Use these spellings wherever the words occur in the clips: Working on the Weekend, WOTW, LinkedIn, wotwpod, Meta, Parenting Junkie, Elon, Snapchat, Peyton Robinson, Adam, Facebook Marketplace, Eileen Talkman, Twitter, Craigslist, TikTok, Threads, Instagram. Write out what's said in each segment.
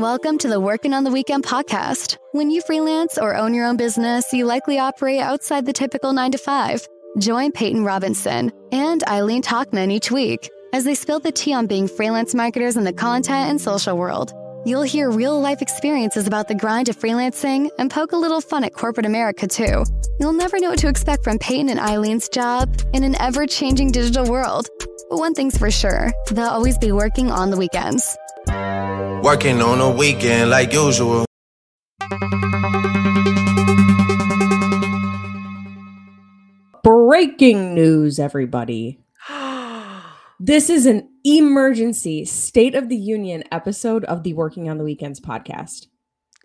Welcome to the Working on the Weekend podcast. When you freelance or own your own business, you likely operate outside the typical 9-to-5. Join Peyton Robinson and Eileen Talkman each week as they spill the tea on being freelance marketers in the content and social world. You'll hear real-life experiences about the grind of freelancing and poke a little fun at corporate America, too. You'll never know what to expect from Peyton and Eileen's job in an ever-changing digital world. But one thing's for sure, they'll always be working on the weekends. Working on the weekend like usual. Breaking news, everybody. This is an emergency State of the Union episode of the Working on the Weekends podcast.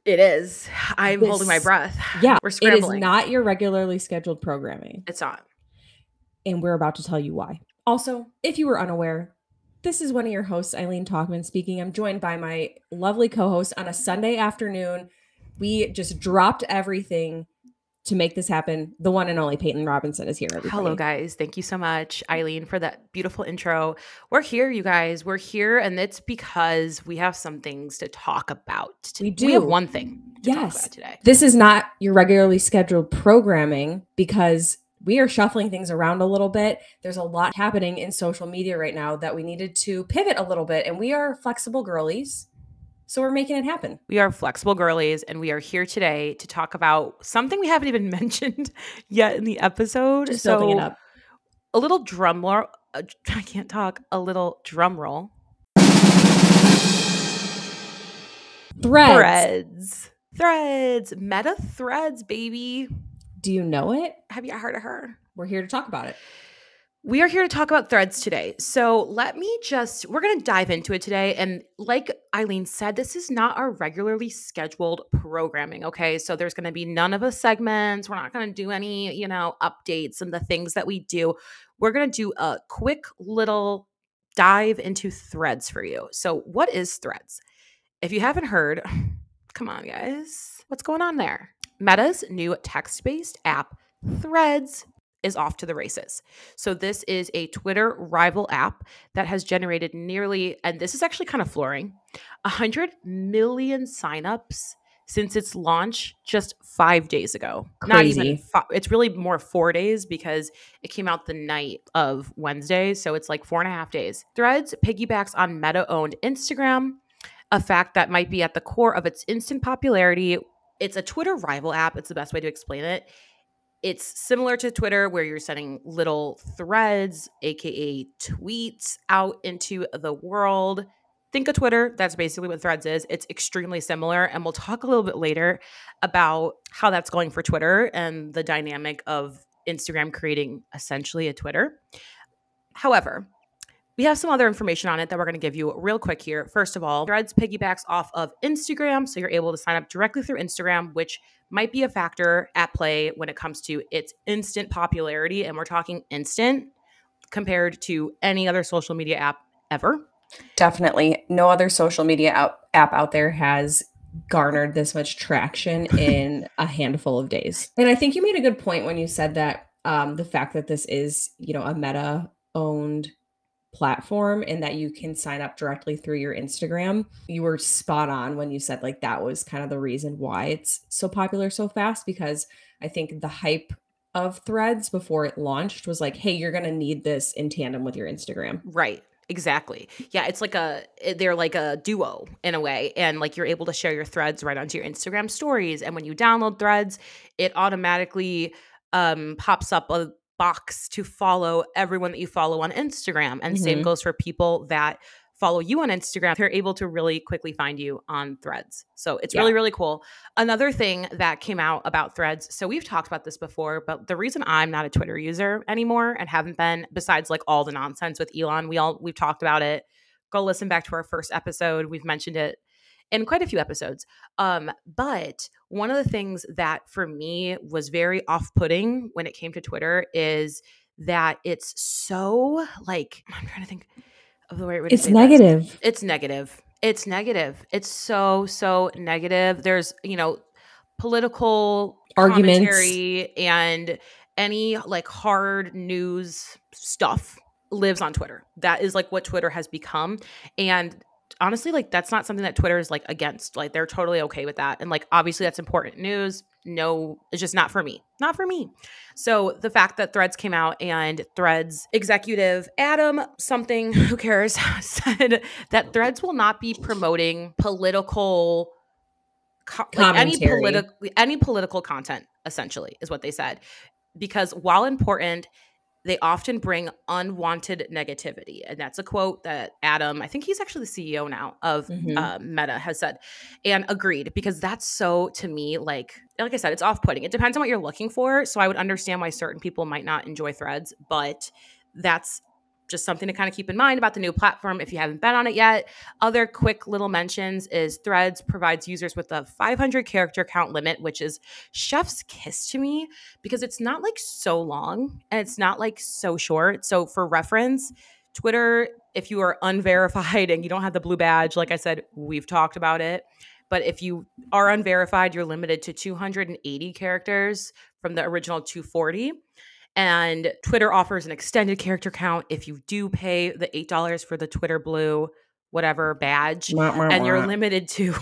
It is. I'm holding my breath. Yeah. We're scrambling. It is not your regularly scheduled programming. It's not. And we're about to tell you why. Also, if you were unaware, this is one of your hosts, Eileen Talkman, speaking. I'm joined by my lovely co-host on a Sunday afternoon. We just dropped everything to make this happen. The one and only Peyton Robinson is here, everybody. Hello, guys. Thank you so much, Eileen, for that beautiful intro. We're here, you guys. We're here, and it's because we have some things to talk about. We do. We have one thing to talk about today. This is not your regularly scheduled programming because we are shuffling things around a little bit. There's a lot happening in social media right now that we needed to pivot a little bit, and we are flexible girlies. So we're making it happen. We are flexible girlies, and we are here today to talk about something we haven't even mentioned yet in the episode. Just building it up. A little drum roll. I can't talk. A little drum roll. Threads. Meta Threads, baby. Do you know it? Have you heard of her? We're here to talk about it. We are here to talk about Threads today. So we're going to dive into it today. And like Eileen said, this is not our regularly scheduled programming, okay? So there's going to be none of us segments. We're not going to do any, updates and the things that we do. We're going to do a quick little dive into Threads for you. So what is Threads? If you haven't heard, come on, guys. What's going on there? Meta's new text-based app, Threads, is off to the races. So this is a Twitter rival app that has generated nearly, and this is actually kind of flooring, 100 million signups since its launch just 5 days ago. Crazy. Not even five, it's really more 4 days because it came out the night of Wednesday. So it's like 4.5 days. Threads piggybacks on Meta-owned Instagram, a fact that might be at the core of its instant popularity. It's a Twitter rival app. It's the best way to explain it. It's similar to Twitter where you're sending little threads, aka tweets, out into the world. Think of Twitter. That's basically what Threads is. It's extremely similar. And we'll talk a little bit later about how that's going for Twitter and the dynamic of Instagram creating essentially a Twitter. However, we have some other information on it that we're going to give you real quick here. First of all, Threads piggybacks off of Instagram, so you're able to sign up directly through Instagram, which might be a factor at play when it comes to its instant popularity, and we're talking instant compared to any other social media app ever. Definitely. No other social media app out there has garnered this much traction in a handful of days. And I think you made a good point when you said that the fact that this is, a Meta-owned platform and that you can sign up directly through your Instagram. You were spot on when you said that was kind of the reason why it's so popular so fast, because I think the hype of Threads before it launched was hey, you're going to need this in tandem with your Instagram. Right. Exactly. Yeah. It's they're like a duo in a way. And you're able to share your threads right onto your Instagram stories. And when you download Threads, it automatically pops up a box to follow everyone that you follow on Instagram. And same goes for people that follow you on Instagram. They're able to really quickly find you on Threads. So it's really, really cool. Another thing that came out about Threads, so we've talked about this before, but the reason I'm not a Twitter user anymore and haven't been, besides all the nonsense with Elon, we've talked about it. Go listen back to our first episode. We've mentioned it in quite a few episodes. But one of the things that for me was very off-putting when it came to Twitter is that it's so I'm trying to think of the right way to say it. It's negative. It's so negative. There's, political arguments, commentary, and any hard news stuff lives on Twitter. That is what Twitter has become. And honestly, like, that's not something that Twitter is like against. Like, they're totally okay with that. And like, obviously that's important news. No, it's just not for me. Not for me. So the fact that Threads came out and Threads executive Adam something, who cares, said that Threads will not be promoting political commentary. any political content, essentially, is what they said. Because while important, they often bring unwanted negativity. And that's a quote that Adam, I think he's actually the CEO now of Meta, has said and agreed, because that's so, to me, like I said, it's off-putting. It depends on what you're looking for. So I would understand why certain people might not enjoy Threads, but that's just something to kind of keep in mind about the new platform if you haven't been on it yet. Other quick little mentions is Threads provides users with a 500 character count limit, which is chef's kiss to me, because it's not like so long and it's not like so short. So for reference, Twitter, if you are unverified and you don't have the blue badge, like I said, we've talked about it. But if you are unverified, you're limited to 280 characters from the original 240. And Twitter offers an extended character count if you do pay the $8 for the Twitter blue, whatever badge. And you're limited to,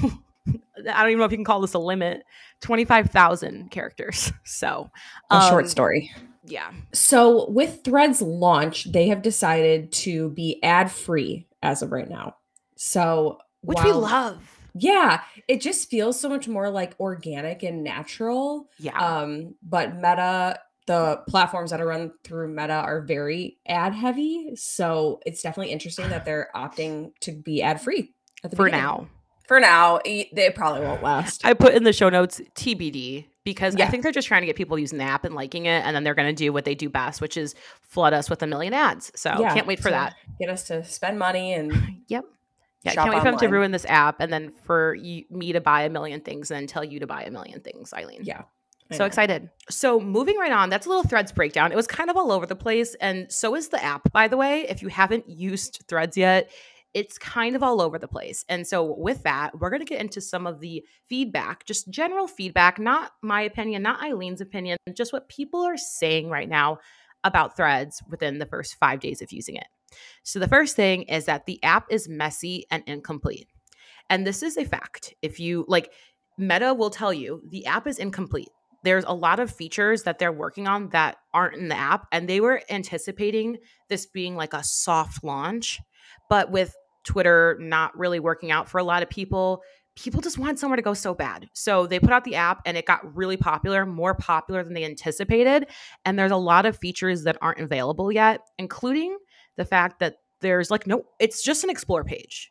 I don't even know if you can call this a limit, 25,000 characters. So a short story. Yeah. So with Threads launch, they have decided to be ad free as of right now. So which we love. Yeah, it just feels so much more like organic and natural. Yeah. But Meta, the platforms that are run through Meta are very ad heavy. So it's definitely interesting that they're opting to be ad free at the beginning. Now. For now, they probably won't last. I put in the show notes TBD, because I think they're just trying to get people using the app and liking it. And then they're going to do what they do best, which is flood us with a million ads. So can't wait for that. Get us to spend money and yeah, I can't wait for them to ruin this app and then for me to buy a million things and tell you to buy a million things, Eileen. Yeah. So excited. So moving right on, that's a little Threads breakdown. It was kind of all over the place. And so is the app, by the way. If you haven't used Threads yet, it's kind of all over the place. And so with that, we're going to get into some of the feedback, just general feedback, not my opinion, not Eileen's opinion, just what people are saying right now about Threads within the first 5 days of using it. So the first thing is that the app is messy and incomplete. And this is a fact. If you like, Meta will tell you the app is incomplete. There's a lot of features that they're working on that aren't in the app. And they were anticipating this being like a soft launch. But with Twitter not really working out for a lot of people, people just want somewhere to go so bad. So they put out the app and it got really popular, more popular than they anticipated. And there's a lot of features that aren't available yet, including the fact that there's like, no, it's just an explore page.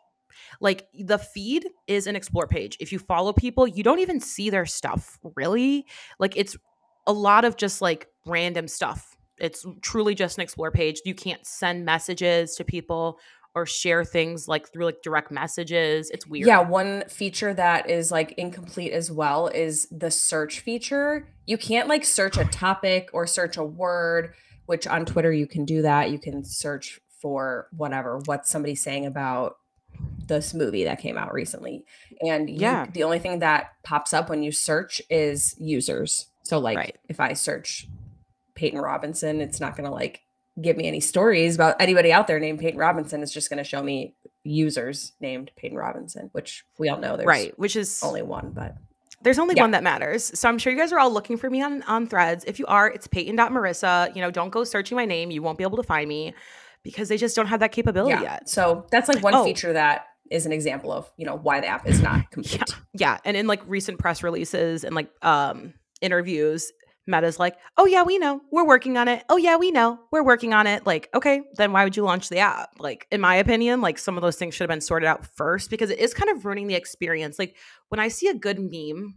Like, the feed is an explore page. If you follow people, you don't even see their stuff, really. Like, it's a lot of just like random stuff. It's truly just an explore page. You can't send messages to people or share things like through like direct messages. It's weird. Yeah, one feature that is like incomplete as well is the search feature. You can't like search a topic or search a word, which on Twitter you can do that. You can search for whatever, what somebody's saying about this movie that came out recently. And the only thing that pops up when you search is users. So like if I search Peyton Robinson, it's not going to like give me any stories about anybody out there named Peyton Robinson. It's just going to show me users named Peyton Robinson, which we all know there's which is only one, but there's only one that matters. So I'm sure you guys are all looking for me on Threads. If you are, it's Peyton.Marissa. You know, don't go searching my name. You won't be able to find me, because they just don't have that capability yet. So that's like one feature that is an example of, you know, why the app is not complete. Yeah. And in like recent press releases and like interviews, Meta's like, oh yeah, we know, we're working on it. Oh yeah, we know, we're working on it. Like, okay, then why would you launch the app? Like, in my opinion, like some of those things should have been sorted out first, because it is kind of ruining the experience. Like, when I see a good meme,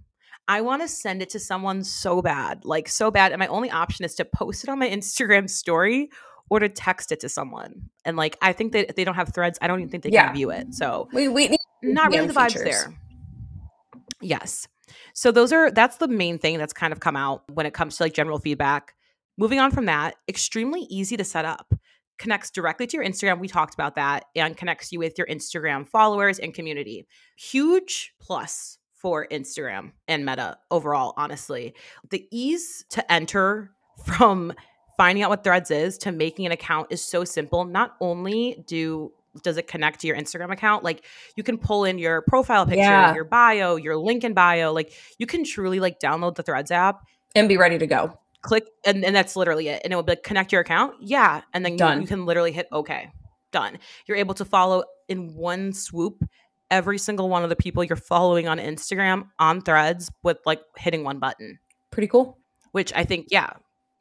I want to send it to someone so bad, like so bad. And my only option is to post it on my Instagram story or to text it to someone. And like, I think that if they don't have Threads, I don't even think they can view it. So we need not really the vibes there. Yes. So that's the main thing that's kind of come out when it comes to like general feedback. Moving on from that, extremely easy to set up. Connects directly to your Instagram. We talked about that. And connects you with your Instagram followers and community. Huge plus for Instagram and Meta overall, honestly. The ease to enter from finding out what Threads is to making an account is so simple. Not only do does it connect to your Instagram account? Like you can pull in your profile picture, your bio, your link in bio. Like you can truly like download the Threads app and be ready to go. Click and that's literally it. And it will be like, connect your account. Yeah. And then you can literally hit okay. Done. You're able to follow in one swoop every single one of the people you're following on Instagram on Threads with like hitting one button. Pretty cool. Which I think, yeah,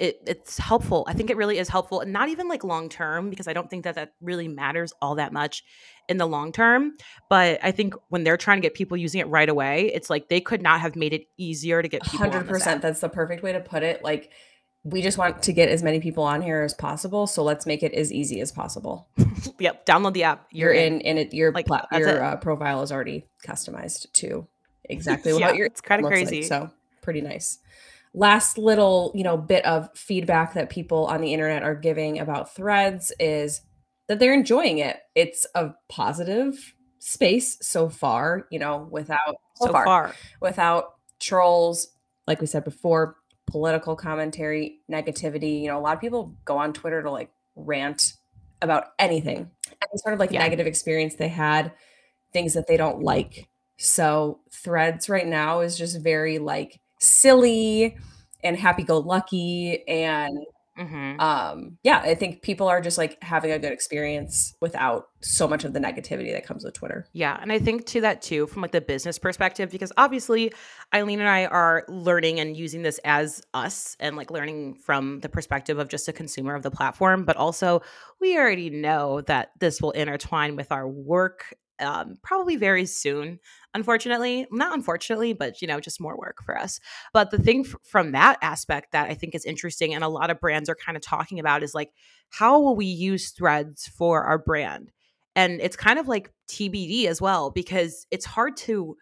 it's helpful. I think it really is helpful, and not even like long term, because I don't think that that really matters all that much in the long term. But I think when they're trying to get people using it right away, it's like they could not have made it easier to get people. 100%. That's the perfect way to put it. Like, we just want to get as many people on here as possible, so let's make it as easy as possible. Yep, download the app. Your profile is already customized to exactly what your it's kind of crazy. Like, so pretty nice. Last little, bit of feedback that people on the internet are giving about Threads is that they're enjoying it. It's a positive space so far, without trolls, like we said before. Political commentary, negativity. A lot of people go on Twitter to like rant about anything, any sort of like negative experience they had, things that they don't like. So Threads right now is just very like silly and happy-go-lucky, and I think people are just like having a good experience without so much of the negativity that comes with Twitter. Yeah. And I think to that too, from like the business perspective, because obviously Eileen and I are learning and using this as us and like learning from the perspective of just a consumer of the platform, but also we already know that this will intertwine with our work probably very soon. Not unfortunately, but just more work for us. But the thing from that aspect that I think is interesting and a lot of brands are kind of talking about is like, how will we use Threads for our brand? And it's kind of like TBD as well, because it's hard to,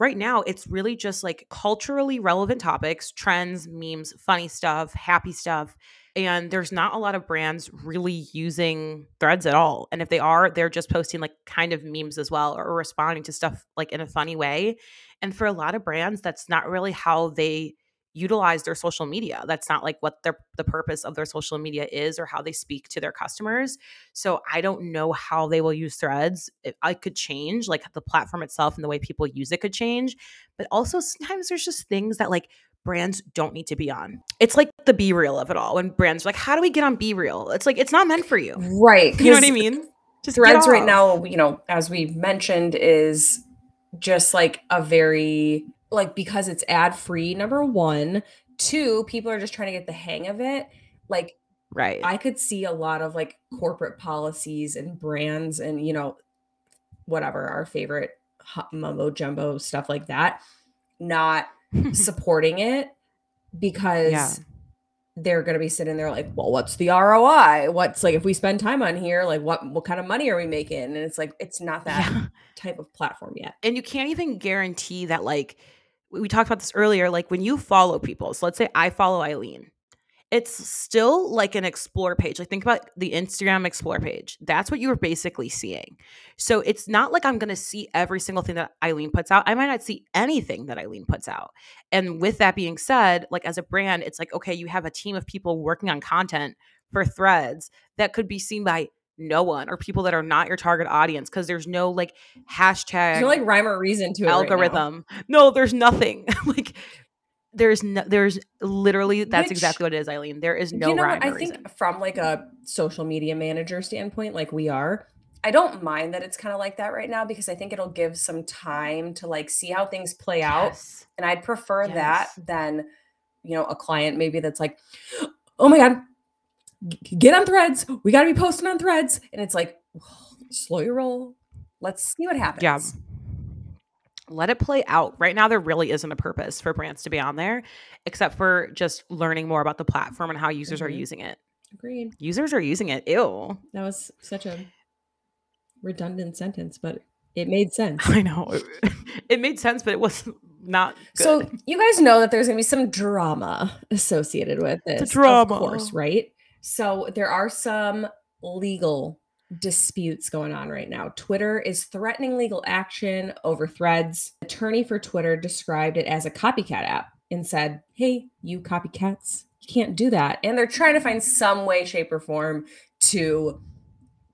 right now, it's really just like culturally relevant topics, trends, memes, funny stuff, happy stuff. And there's not a lot of brands really using Threads at all. And if they are, they're just posting like kind of memes as well, or responding to stuff like in a funny way. And for a lot of brands, that's not really how they utilize their social media. That's not like what the purpose of their social media is, or how they speak to their customers. So I don't know how they will use Threads. It could change, like the platform itself and the way people use it could change. But also sometimes there's just things that like brands don't need to be on. It's like the Be Real of it all. When brands are like, how do we get on Be Real? It's like, it's not meant for you. Right. You know what I mean? Just Threads right now, as we've mentioned, is just like a very, like, because it's ad free, number one. Two, people are just trying to get the hang of it. Like, right. I could see a lot of like corporate policies and brands and, whatever our favorite mumbo jumbo stuff like that, not supporting it, because they're going to be sitting there like, well, what's the ROI? What's like, if we spend time on here, like what kind of money are we making? And it's like, it's not that type of platform yet. And you can't even guarantee that, like we talked about this earlier, like when you follow people, so let's say I follow Eileen, it's still like an explore page. Like think about the Instagram explore page. That's what you were basically seeing. So it's not like I'm going to see every single thing that Eileen puts out. I might not see anything that Eileen puts out. And with that being said, like as a brand, it's like, okay, you have a team of people working on content for Threads that could be seen by no one, or people that are not your target audience, because there's no like hashtag. There's no like rhyme or reason to it. Algorithm. Right now. No, there's nothing. There's literally, that's exactly what it is, Eileen. There is no rhyme or reason. I think from like a social media manager standpoint, like we are, I don't mind that it's kind of like that right now, because I think it'll give some time to like see how things play out. And I'd prefer that than, a client maybe that's like, oh my God, get on Threads. We got to be posting on Threads. And it's like, slow your roll. Let's see what happens. Yeah. Let it play out. Right now, there really isn't a purpose for brands to be on there, except for just learning more about the platform and how users are using it. Agreed. Users are using it. Ew. That was such a redundant sentence, but it made sense. I know. It made sense, but it was not good. So you guys know that there's going to be some drama associated with this. The drama. Of course, right? So there are some legal disputes going on right now. Twitter is threatening legal action over Threads. Attorney for Twitter described it as a copycat app and said, hey, you copycats, you can't do that. And they're trying to find some way, shape, or form to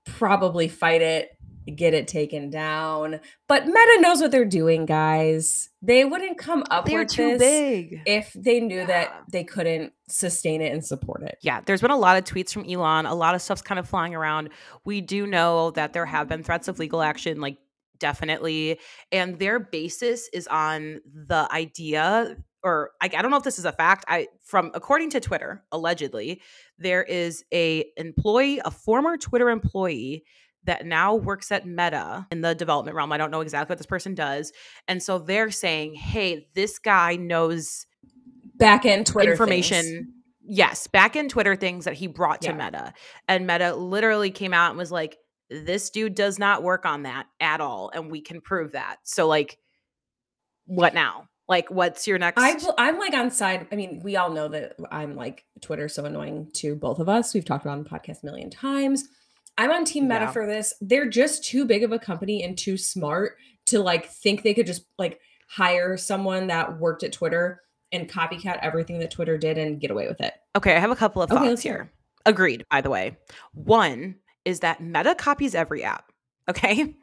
probably fight it get it taken down. But Meta knows what they're doing, guys. They wouldn't come up with this if they knew that they couldn't sustain it and support it. Yeah, there's been a lot of tweets from Elon. A lot of stuff's kind of flying around. We do know that there have been threats of legal action, like definitely. And their basis is on the idea, or I don't know if this is a fact. According to Twitter, allegedly, there is a former Twitter employee that now works at Meta in the development realm. I don't know exactly what this person does. And so they're saying, hey, this guy knows back-end Twitter information. Things. Yes, back-end Twitter things that he brought to Meta. And Meta literally came out and was like, this dude does not work on that at all. And we can prove that. So like, what now? Like, what's your next? I'm like on side. I mean, we all know that I'm like, Twitter's so annoying to both of us. We've talked about it on the podcast a million times. I'm on team Meta for this. They're just too big of a company and too smart to like think they could just like hire someone that worked at Twitter and copycat everything that Twitter did and get away with it. Okay, I have a couple of thoughts here. Agreed, by the way. One is that Meta copies every app. Okay.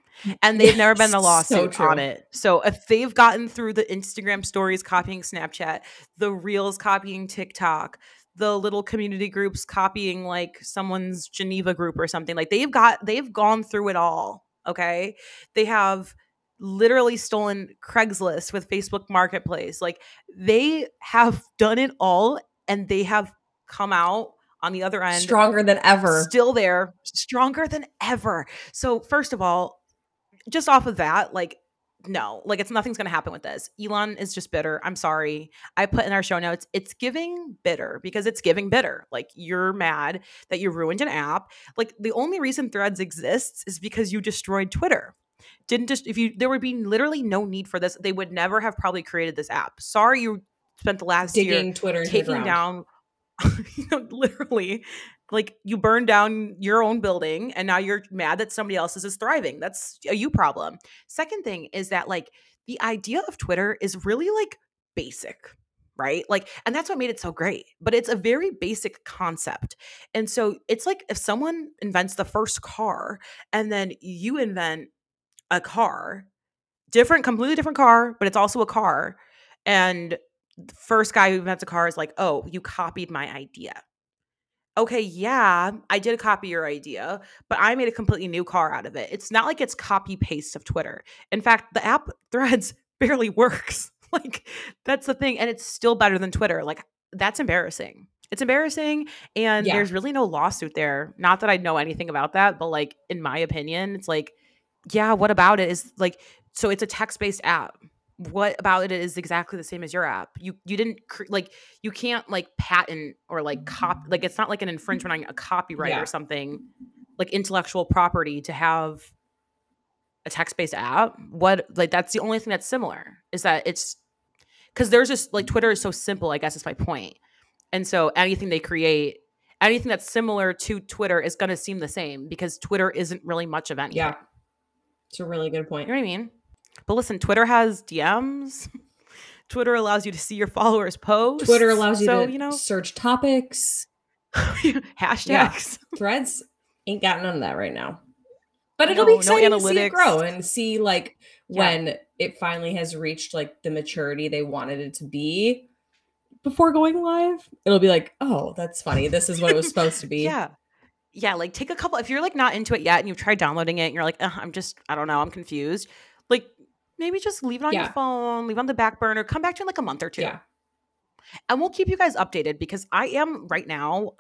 And they've never been in a lawsuit on it. So if they've gotten through the Instagram stories copying Snapchat, the Reels copying TikTok, the little community groups copying like someone's Geneva group or something, like they've gone through it all. Okay. They have literally stolen Craigslist with Facebook Marketplace. Like they have done it all and they have come out on the other end. Stronger than ever. Still there. Stronger than ever. So first of all, just off of that, like, no, like nothing's going to happen with this. Elon is just bitter. I'm sorry. I put in our show notes, it's giving bitter because it's giving bitter. Like you're mad that you ruined an app. Like the only reason Threads exists is because you destroyed Twitter. There would be literally no need for this. They would never have probably created this app. Sorry. You spent the last year Twitter taking down, literally, like you burned down your own building and now you're mad that somebody else's is thriving. That's a you problem. Second thing is that like the idea of Twitter is really like basic, right? Like, and that's what made it so great, but it's a very basic concept. And so it's like if someone invents the first car and then you invent a car, completely different car, but it's also a car. And the first guy who invents a car is like, oh, you copied my idea. Okay, yeah, I did copy your idea, but I made a completely new car out of it. It's not like it's copy-paste of Twitter. In fact, the app Threads barely works. Like, that's the thing. And it's still better than Twitter. Like, that's embarrassing. It's embarrassing. And there's really no lawsuit there. Not that I know anything about that, but, like, in my opinion, it's like, yeah, what about it is, like, so it's a text-based app. What about it is exactly the same as your app? You didn't you can't like patent or like copy, like it's not like an infringement on a copyright or something, like intellectual property to have a text-based app. What, like that's the only thing that's similar is that it's because there's just like Twitter is so simple, I guess is my point. And so anything they create, anything that's similar to Twitter is going to seem the same because Twitter isn't really much of anything. Yeah, it's a really good point. You know what I mean? But listen, Twitter has DMs. Twitter allows you to see your followers post. Twitter allows you to search topics. Hashtags. Yeah. Threads ain't got none of that right now. But it'll be exciting to see it grow and see like when it finally has reached like the maturity they wanted it to be before going live. It'll be like, oh, that's funny. This is what it was supposed to be. Yeah, like take a couple. If you're like not into it yet and you've tried downloading it and you're like, I don't know, I'm confused. Like maybe just leave it on your phone, leave it on the back burner, come back to it in like a month or two. Yeah. And we'll keep you guys updated because I am right now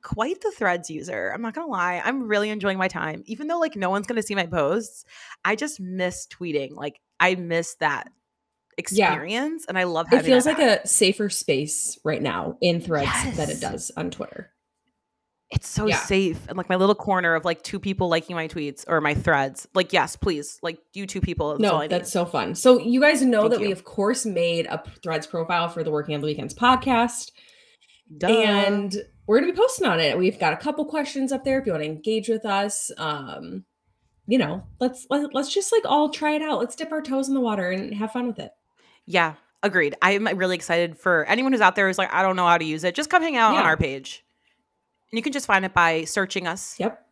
quite the Threads user. I'm not going to lie. I'm really enjoying my time. Even though like no one's going to see my posts, I just miss tweeting. Like I miss that experience and I love having it. It feels like a safer space right now in Threads than it does on Twitter. It's so safe. And like my little corner of like two people liking my tweets or my threads. Like, yes, please. Like you two people. That's all I need. That's so fun. So you guys know we of course made a Threads profile for the Working on the Weekends podcast. Duh. And we're going to be posting on it. We've got a couple questions up there. If you want to engage with us, let's just like all try it out. Let's dip our toes in the water and have fun with it. Yeah, agreed. I'm really excited for anyone who's out there who's like, I don't know how to use it. Just come hang out on our page. And you can just find it by searching us. Yep.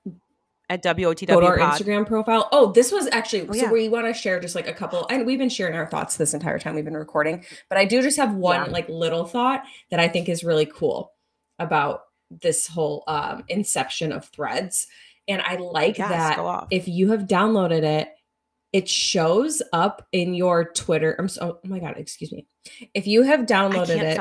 at WOTW. Go to our Instagram profile. Oh, this was actually, so we want to share just like a couple, and we've been sharing our thoughts this entire time we've been recording, but I do just have one like little thought that I think is really cool about this whole inception of Threads. And I like that if you have downloaded it, it shows up in your Twitter. Oh my God, excuse me. If you have downloaded it,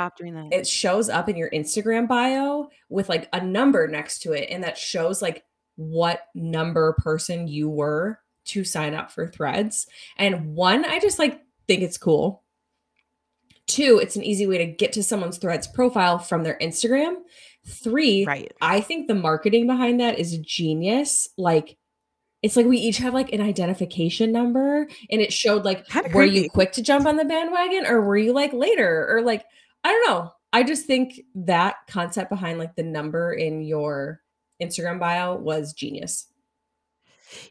it shows up in your Instagram bio with like a number next to it. And that shows like what number person you were to sign up for Threads. And one, I just like think it's cool. Two, it's an easy way to get to someone's Threads profile from their Instagram. Three, I think the marketing behind that is genius. Like, it's like we each have like an identification number, and it showed like, were you quick to jump on the bandwagon, or were you like later, or like, I don't know. I just think that concept behind like the number in your Instagram bio was genius.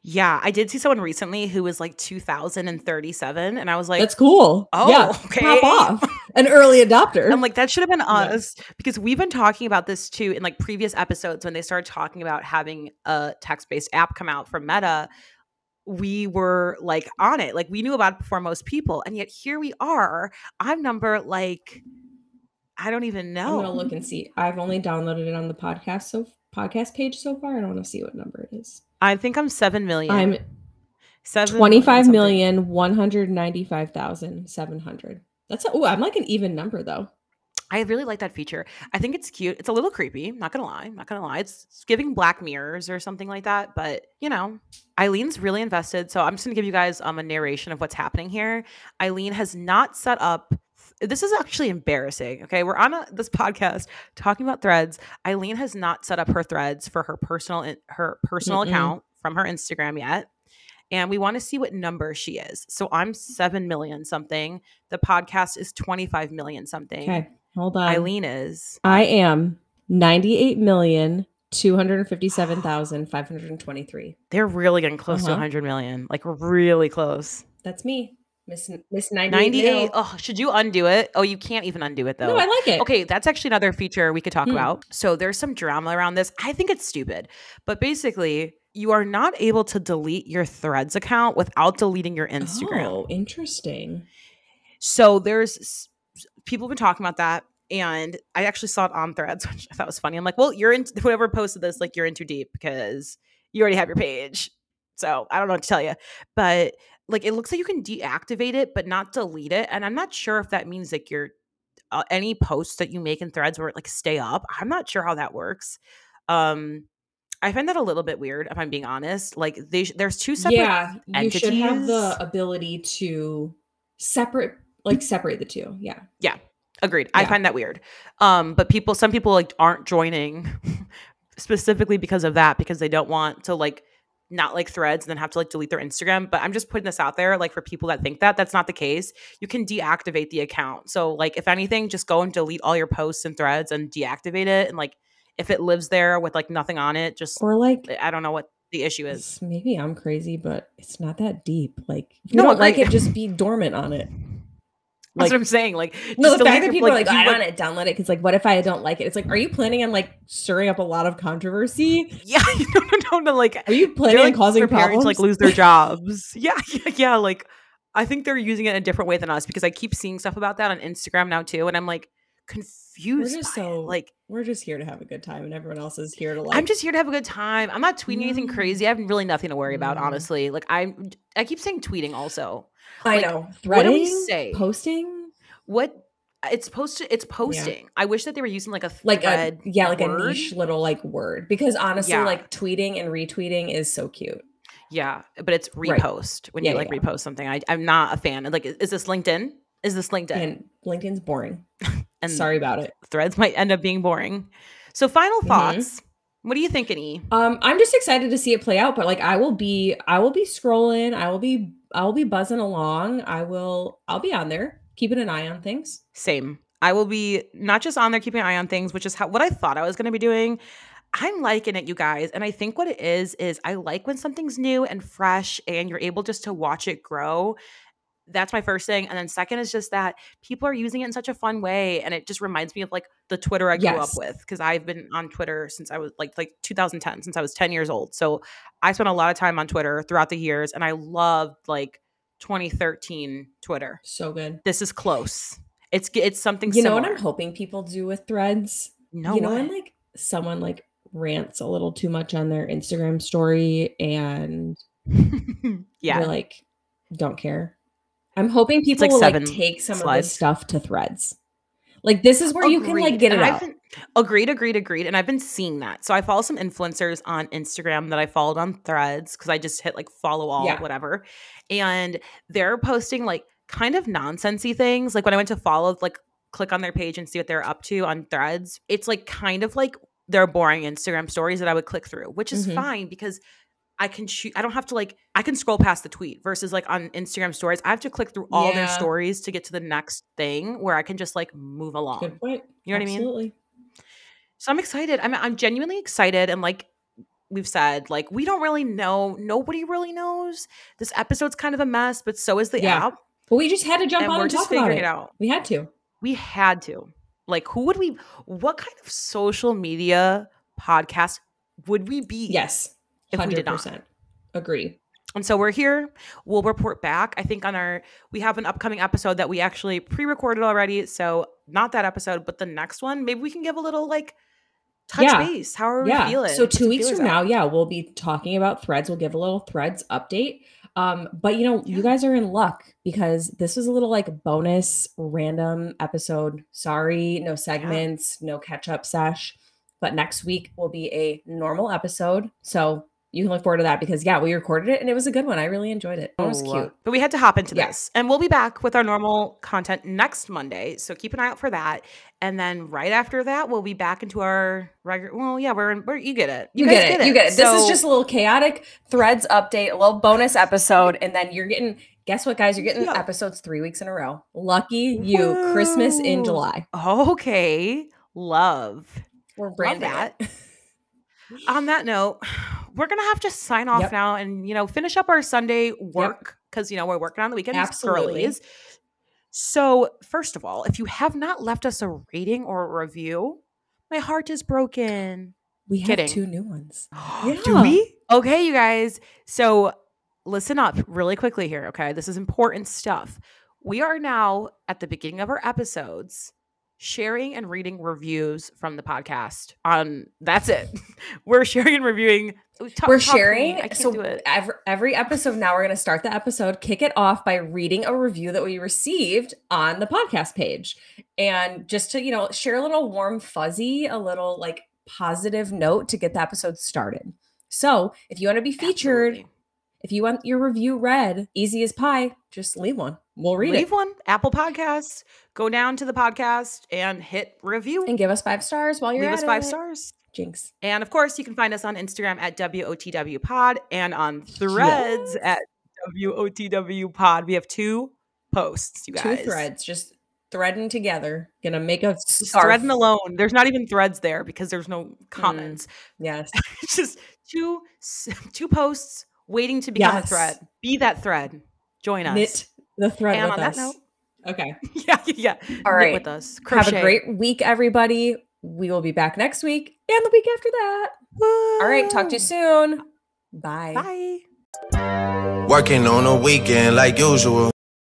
Yeah, I did see someone recently who was like 2037, and I was like, that's cool. Oh, yeah, okay. Pop off. An early adopter. I'm like, that should have been us, because we've been talking about this too in like previous episodes when they started talking about having a text-based app come out from Meta. We were like on it. Like, we knew about it before most people, and yet here we are. I'm number like, I don't even know. I'm going to look and see. I've only downloaded it on the podcast podcast page so far. I don't want to see what number it is. I think I'm 7 million. I'm 25,195,700. I'm like an even number though. I really like that feature. I think it's cute. It's a little creepy. Not going to lie. It's giving Black Mirrors or something like that. But you know, Eileen's really invested. So I'm just going to give you guys a narration of what's happening here. Eileen has not set up. This is actually embarrassing. Okay. We're on this podcast talking about Threads. Eileen has not set up her Threads for her personal account from her Instagram yet. And we want to see what number she is. So I'm 7 million something. The podcast is 25 million something. Okay. Hold on. Eileen is. I am 98,257,523. They're really getting close to 100 million. Like, really close. That's me. Miss 98. Oh, should you undo it? Oh, you can't even undo it though. No, I like it. Okay, that's actually another feature we could talk about. So there's some drama around this. I think it's stupid, but basically you are not able to delete your Threads account without deleting your Instagram. Oh, interesting. So there's people have been talking about that, and I actually saw it on Threads, which I thought was funny. I'm like, well, whoever posted this, like, you're in too deep because you already have your page. So I don't know what to tell you, but like, it looks like you can deactivate it, but not delete it. And I'm not sure if that means like your any posts that you make in Threads where it like stay up. I'm not sure how that works. I find that a little bit weird, if I'm being honest. Like, there's two separate entities. You should have the ability to separate the two. Yeah. Yeah. Agreed. Yeah. I find that weird. But some people like aren't joining specifically because of that, because they don't want to like, not like Threads and then have to like delete their Instagram. But I'm just putting this out there, like, for people that think that's not the case. You can deactivate the account. So like, if anything, just go and delete all your posts and Threads and deactivate it. And like, if it lives there with like nothing on it, just, or like, I don't know what the issue is. Maybe I'm crazy, but it's not that deep. Like, if you don't like it, just be dormant on it. Like, that's what I'm saying. Like, no, the fact that people are like, I want it, download it. Because like, what if I don't like it? It's like, are you planning on like stirring up a lot of controversy? Yeah, no. Like, are you planning on causing problems to like lose their jobs? yeah. Like, I think they're using it in a different way than us, because I keep seeing stuff about that on Instagram now too, and I'm like confused. We're just here to have a good time, and everyone else is here to like. I'm just here to have a good time. I'm not tweeting anything crazy. I have really nothing to worry about, honestly. Like, I keep saying tweeting also. Like, I know. Threading, what do we say? Posting? What? It's posting. Yeah. I wish that they were using like a thread. A niche little like word. Because honestly, like, tweeting and retweeting is so cute. Yeah. But it's repost when you like repost something. I'm not a fan. Like, is this LinkedIn? And LinkedIn's boring. And sorry about it. Threads might end up being boring. So final thoughts. What do you think, Annie? I'm just excited to see it play out, but like, I will be scrolling. I will be buzzing along. I'll be on there, keeping an eye on things. Same. I will be not just on there keeping an eye on things, which is what I thought I was going to be doing. I'm liking it, you guys. And I think what it is I like when something's new and fresh and you're able just to watch it grow. that's my first thing. And then second is just that people are using it in such a fun way. And it just reminds me of like the Twitter I grew up with, because I've been on Twitter since I was like 2010, since I was 10 years old. So I spent a lot of time on Twitter throughout the years, and I loved like 2013 Twitter. So good. This is close. It's something similar. You know what I'm hoping people do with Threads? No. You know when like someone like rants a little too much on their Instagram story and yeah, they're like, don't care. I'm hoping people will like take some of this stuff to Threads. Like this is where you can like get it out. Agreed. And I've been seeing that. So I follow some influencers on Instagram that I followed on Threads because I just hit like follow all, whatever. And they're posting like kind of nonsensy things. Like when I went to follow, like click on their page and see what they're up to on Threads, it's like kind of like their boring Instagram stories that I would click through, which is fine because I can shoot. I don't have to like, I can scroll past the tweet versus like on Instagram stories. I have to click through all their stories to get to the next thing where I can just like move along. Good point. You know what I mean? Absolutely. So I'm excited. I'm genuinely excited. And like we've said, like we don't really know. Nobody really knows. This episode's kind of a mess, but so is the app. But we just had to jump on and talk about it. We had to. Like what kind of social media podcast would we be? Yes. 100% agree. And so we're here. We'll report back. I think we have an upcoming episode that we actually pre-recorded already. So not that episode, but the next one, maybe we can give a little like touch base. How are we feeling? So 2 weeks from now, we'll be talking about Threads. We'll give a little Threads update. But you know, you guys are in luck because this was a little like bonus random episode. Sorry, no segments, no catch-up sesh. But next week will be a normal episode. So you can look forward to that because, we recorded it and it was a good one. I really enjoyed it. It was cute. But we had to hop into this. And we'll be back with our normal content next Monday. So keep an eye out for that. And then right after that, we'll be back into our regular. Well, we're you get it. You guys get it. You get it. So, this is just a little chaotic Threads update, a little bonus episode. And then you're getting, guess what, guys? You're getting episodes 3 weeks in a row. Lucky you. Whoa. Christmas in July. Okay. Love. We're branding that. On that note, we're going to have to sign off now and, finish up our Sunday work because, we're working on the weekend. Absolutely. So first of all, if you have not left us a rating or a review, my heart is broken. We have two new ones. Do we? Okay, you guys. So listen up really quickly here. Okay. This is important stuff. We are now at the beginning of our episodes sharing and reading reviews from the podcast on that's it. We're sharing and reviewing. We're sharing. I can't do it. Every episode now we're going to start the episode, kick it off by reading a review that we received on the podcast page. And just to, share a little warm fuzzy, a little like positive note to get the episode started. So if you want to be featured, if you want your review read, easy as pie, just leave one. We'll read it. Leave one. Apple Podcasts. Go down to the podcast and hit review. And give us 5 stars while you're at it. Leave us 5 stars. Jinx. And of course, you can find us on Instagram at WOTW Pod and on Threads at WOTW Pod. We have 2 posts, you guys. 2 threads. Just threading together. Gonna make a scarf. Threading alone. There's not even threads there because there's no comments. Yes. Just two posts waiting to become a thread. Be that thread. Join us. Knit the thread and with us. That note, okay. All right. With us. Crochet. Have a great week, everybody. We will be back next week and the week after that. Woo. All right. Talk to you soon. Bye. Bye. Working on a weekend like usual.